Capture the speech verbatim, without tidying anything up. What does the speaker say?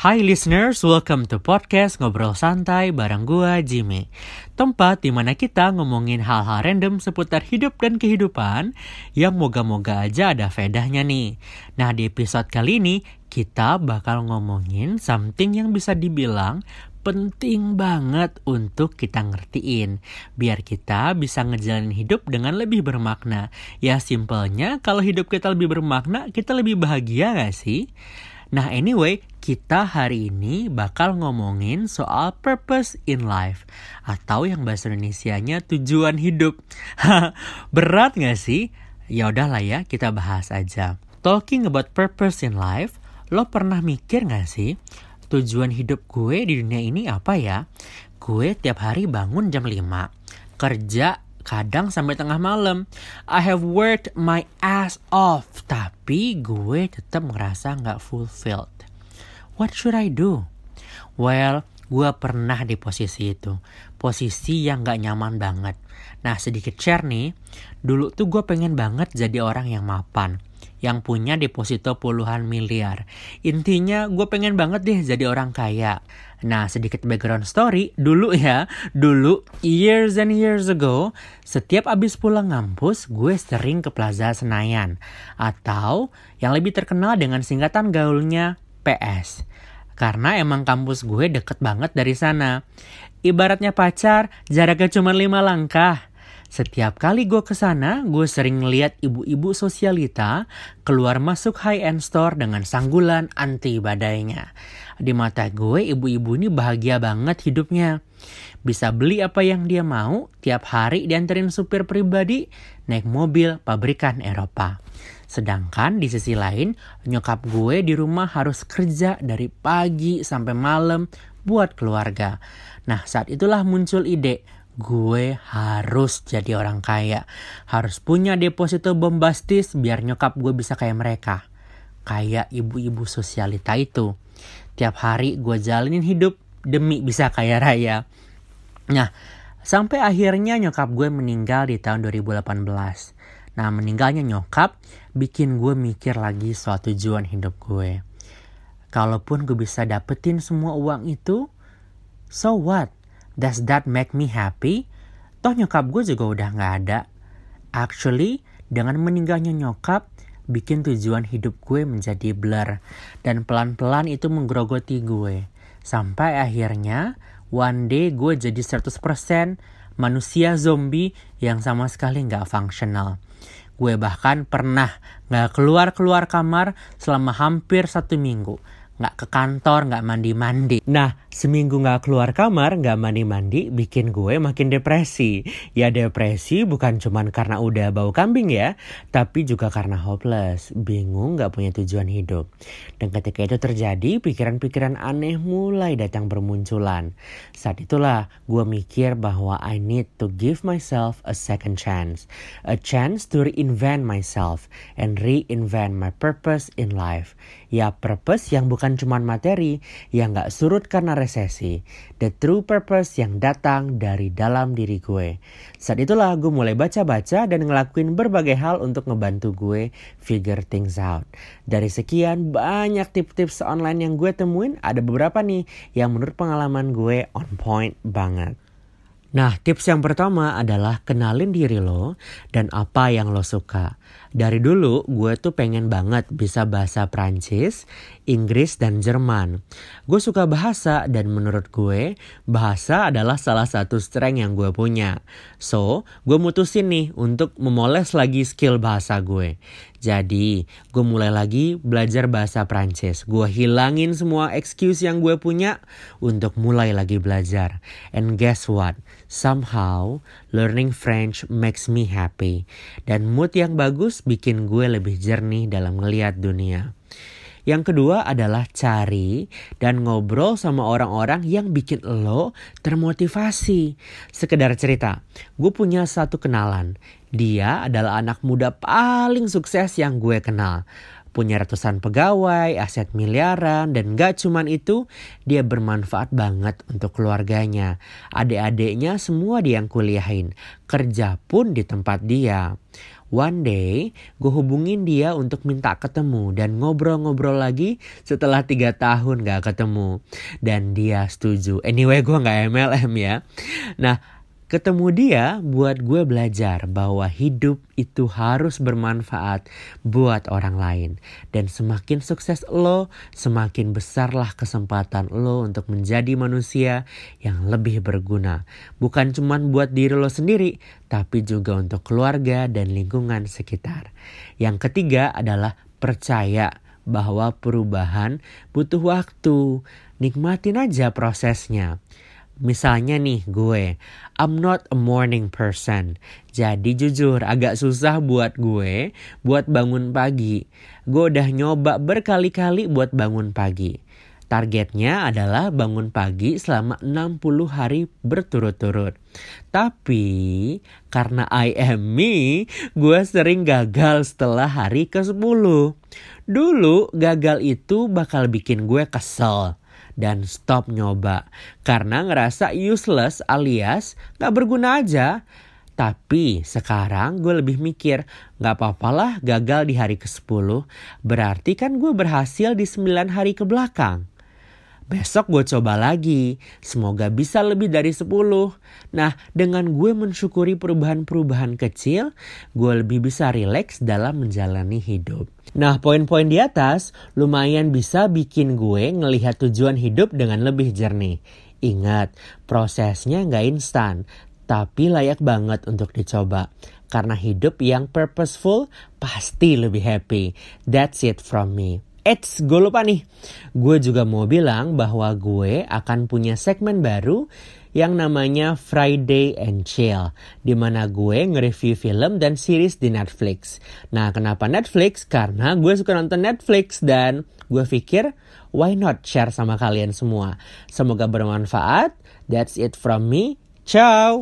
Hi listeners, welcome to podcast Ngobrol Santai bareng gua Jimmy. Tempat dimana kita ngomongin hal-hal random seputar hidup dan kehidupan yang moga-moga aja ada faedahnya nih. Nah, di episode kali ini kita bakal ngomongin something yang bisa dibilang penting banget untuk kita ngertiin, biar kita bisa ngejalanin hidup dengan lebih bermakna. Ya simpelnya, kalau hidup kita lebih bermakna, kita lebih bahagia gak sih? Nah anyway, kita hari ini bakal ngomongin soal purpose in life, atau yang bahasa Indonesianya tujuan hidup. Berat gak sih? Ya udahlah ya, kita bahas aja. Talking about purpose in life, lo pernah mikir gak sih? Tujuan hidup gue di dunia ini apa ya? Gue tiap hari bangun jam lima, kerja kadang sampai tengah malam. I have worked my ass off, tapi gue tetap ngerasa gak fulfilled. What should I do? Well, gue pernah di posisi itu, posisi yang gak nyaman banget. Nah, sedikit share nih. Dulu tuh gue pengen banget jadi orang yang mapan, yang punya deposito puluhan miliar. Intinya gue pengen banget deh jadi orang kaya. Nah, sedikit background story, dulu ya, dulu years and years ago, setiap abis pulang ngampus, gue sering ke Plaza Senayan, atau yang lebih terkenal dengan singkatan gaulnya P S. Karena emang kampus gue deket banget dari sana. Ibaratnya pacar, jaraknya cuma lima langkah. Setiap kali gue kesana, gue sering lihat ibu-ibu sosialita keluar masuk high-end store dengan sanggulan anti badainya. Di mata gue, ibu-ibu ini bahagia banget hidupnya. Bisa beli apa yang dia mau, tiap hari dianterin supir pribadi, naik mobil pabrikan Eropa. Sedangkan di sisi lain, nyokap gue di rumah harus kerja dari pagi sampai malam buat keluarga. Nah, saat itulah muncul ide, gue harus jadi orang kaya. Harus punya deposito bombastis biar nyokap gue bisa kayak mereka. Kayak ibu-ibu sosialita itu. Tiap hari gue jalanin hidup demi bisa kaya raya. Nah, sampai akhirnya nyokap gue meninggal di tahun dua ribu delapan belas. Nah, meninggalnya nyokap bikin gue mikir lagi soal tujuan hidup gue. Kalaupun gue bisa dapetin semua uang itu, so what? Does that make me happy? Toh nyokap gue juga udah gak ada. Actually, dengan meninggalnya nyokap, bikin tujuan hidup gue menjadi blur. Dan pelan-pelan itu menggerogoti gue. Sampai akhirnya, one day gue jadi seratus persen manusia zombie yang sama sekali gak fungsional. Gue bahkan pernah gak keluar-keluar kamar selama hampir satu minggu. Gak ke kantor, gak mandi-mandi. Nah, seminggu gak keluar kamar, gak mandi-mandi, bikin gue makin depresi. Ya depresi bukan cuma karena udah bau kambing ya, tapi juga karena hopeless, bingung gak punya tujuan hidup. Dan ketika itu terjadi, pikiran-pikiran aneh mulai datang bermunculan. Saat itulah gue mikir bahwa I need to give myself a second chance. A chance to reinvent myself and reinvent my purpose in life. Ya, purpose yang bukan cuman materi, yang gak surut karena resesi. The true purpose yang datang dari dalam diri gue. Saat itulah gue mulai baca-baca dan ngelakuin berbagai hal untuk ngebantu gue figure things out. Dari sekian banyak tips-tips online yang gue temuin, ada beberapa nih yang menurut pengalaman gue on point banget. Nah, tips yang pertama adalah kenalin diri lo dan apa yang lo suka. Dari dulu gue tuh pengen banget bisa bahasa Prancis, Inggris, dan Jerman. Gue suka bahasa dan menurut gue bahasa adalah salah satu strength yang gue punya. So, gue mutusin nih untuk memoles lagi skill bahasa gue. Jadi, gue mulai lagi belajar bahasa Prancis. Gue hilangin semua excuse yang gue punya untuk mulai lagi belajar. And guess what? Somehow, learning French makes me happy. Dan mood yang bagus bikin gue lebih jernih dalam ngeliat dunia. Yang kedua adalah cari dan ngobrol sama orang-orang yang bikin lo termotivasi. Sekedar cerita, gue punya satu kenalan. Dia adalah anak muda paling sukses yang gue kenal. Punya ratusan pegawai, aset miliaran, dan gak cuman itu, dia bermanfaat banget untuk keluarganya. Adik-adiknya semua dia yang kuliahin, kerja pun di tempat dia. One day, gue hubungin dia untuk minta ketemu dan ngobrol-ngobrol lagi setelah tiga tahun gak ketemu. Dan dia setuju. Anyway, gue gak M L M ya. Nah, ketemu dia buat gue belajar bahwa hidup itu harus bermanfaat buat orang lain. Dan semakin sukses lo, semakin besarlah kesempatan lo untuk menjadi manusia yang lebih berguna. Bukan cuma buat diri lo sendiri, tapi juga untuk keluarga dan lingkungan sekitar. Yang ketiga adalah percaya bahwa perubahan butuh waktu. Nikmatin aja prosesnya. Misalnya nih gue, I'm not a morning person. Jadi jujur agak susah buat gue buat bangun pagi. Gue udah nyoba berkali-kali buat bangun pagi. Targetnya adalah bangun pagi selama enam puluh hari berturut-turut. Tapi karena I am me, gue sering gagal setelah hari ke sepuluh. Dulu gagal itu bakal bikin gue kesel dan stop nyoba karena ngerasa useless alias gak berguna aja. Tapi sekarang gue lebih mikir, gak apa-apalah gagal di hari ke sepuluh. Berarti kan gue berhasil di sembilan hari ke belakang. Besok gue coba lagi, semoga bisa lebih dari sepuluh. Nah, dengan gue mensyukuri perubahan-perubahan kecil, gue lebih bisa rileks dalam menjalani hidup. Nah, poin-poin di atas lumayan bisa bikin gue ngelihat tujuan hidup dengan lebih jernih. Ingat, prosesnya gak instan, tapi layak banget untuk dicoba. Karena hidup yang purposeful pasti lebih happy. That's it from me. Eits, gue lupa nih. Gue juga mau bilang bahwa gue akan punya segmen baru yang namanya Friday and Chill, di mana gue nge-review film dan series di Netflix. Nah, kenapa Netflix? Karena gue suka nonton Netflix dan gue pikir why not share sama kalian semua. Semoga bermanfaat. That's it from me. Ciao!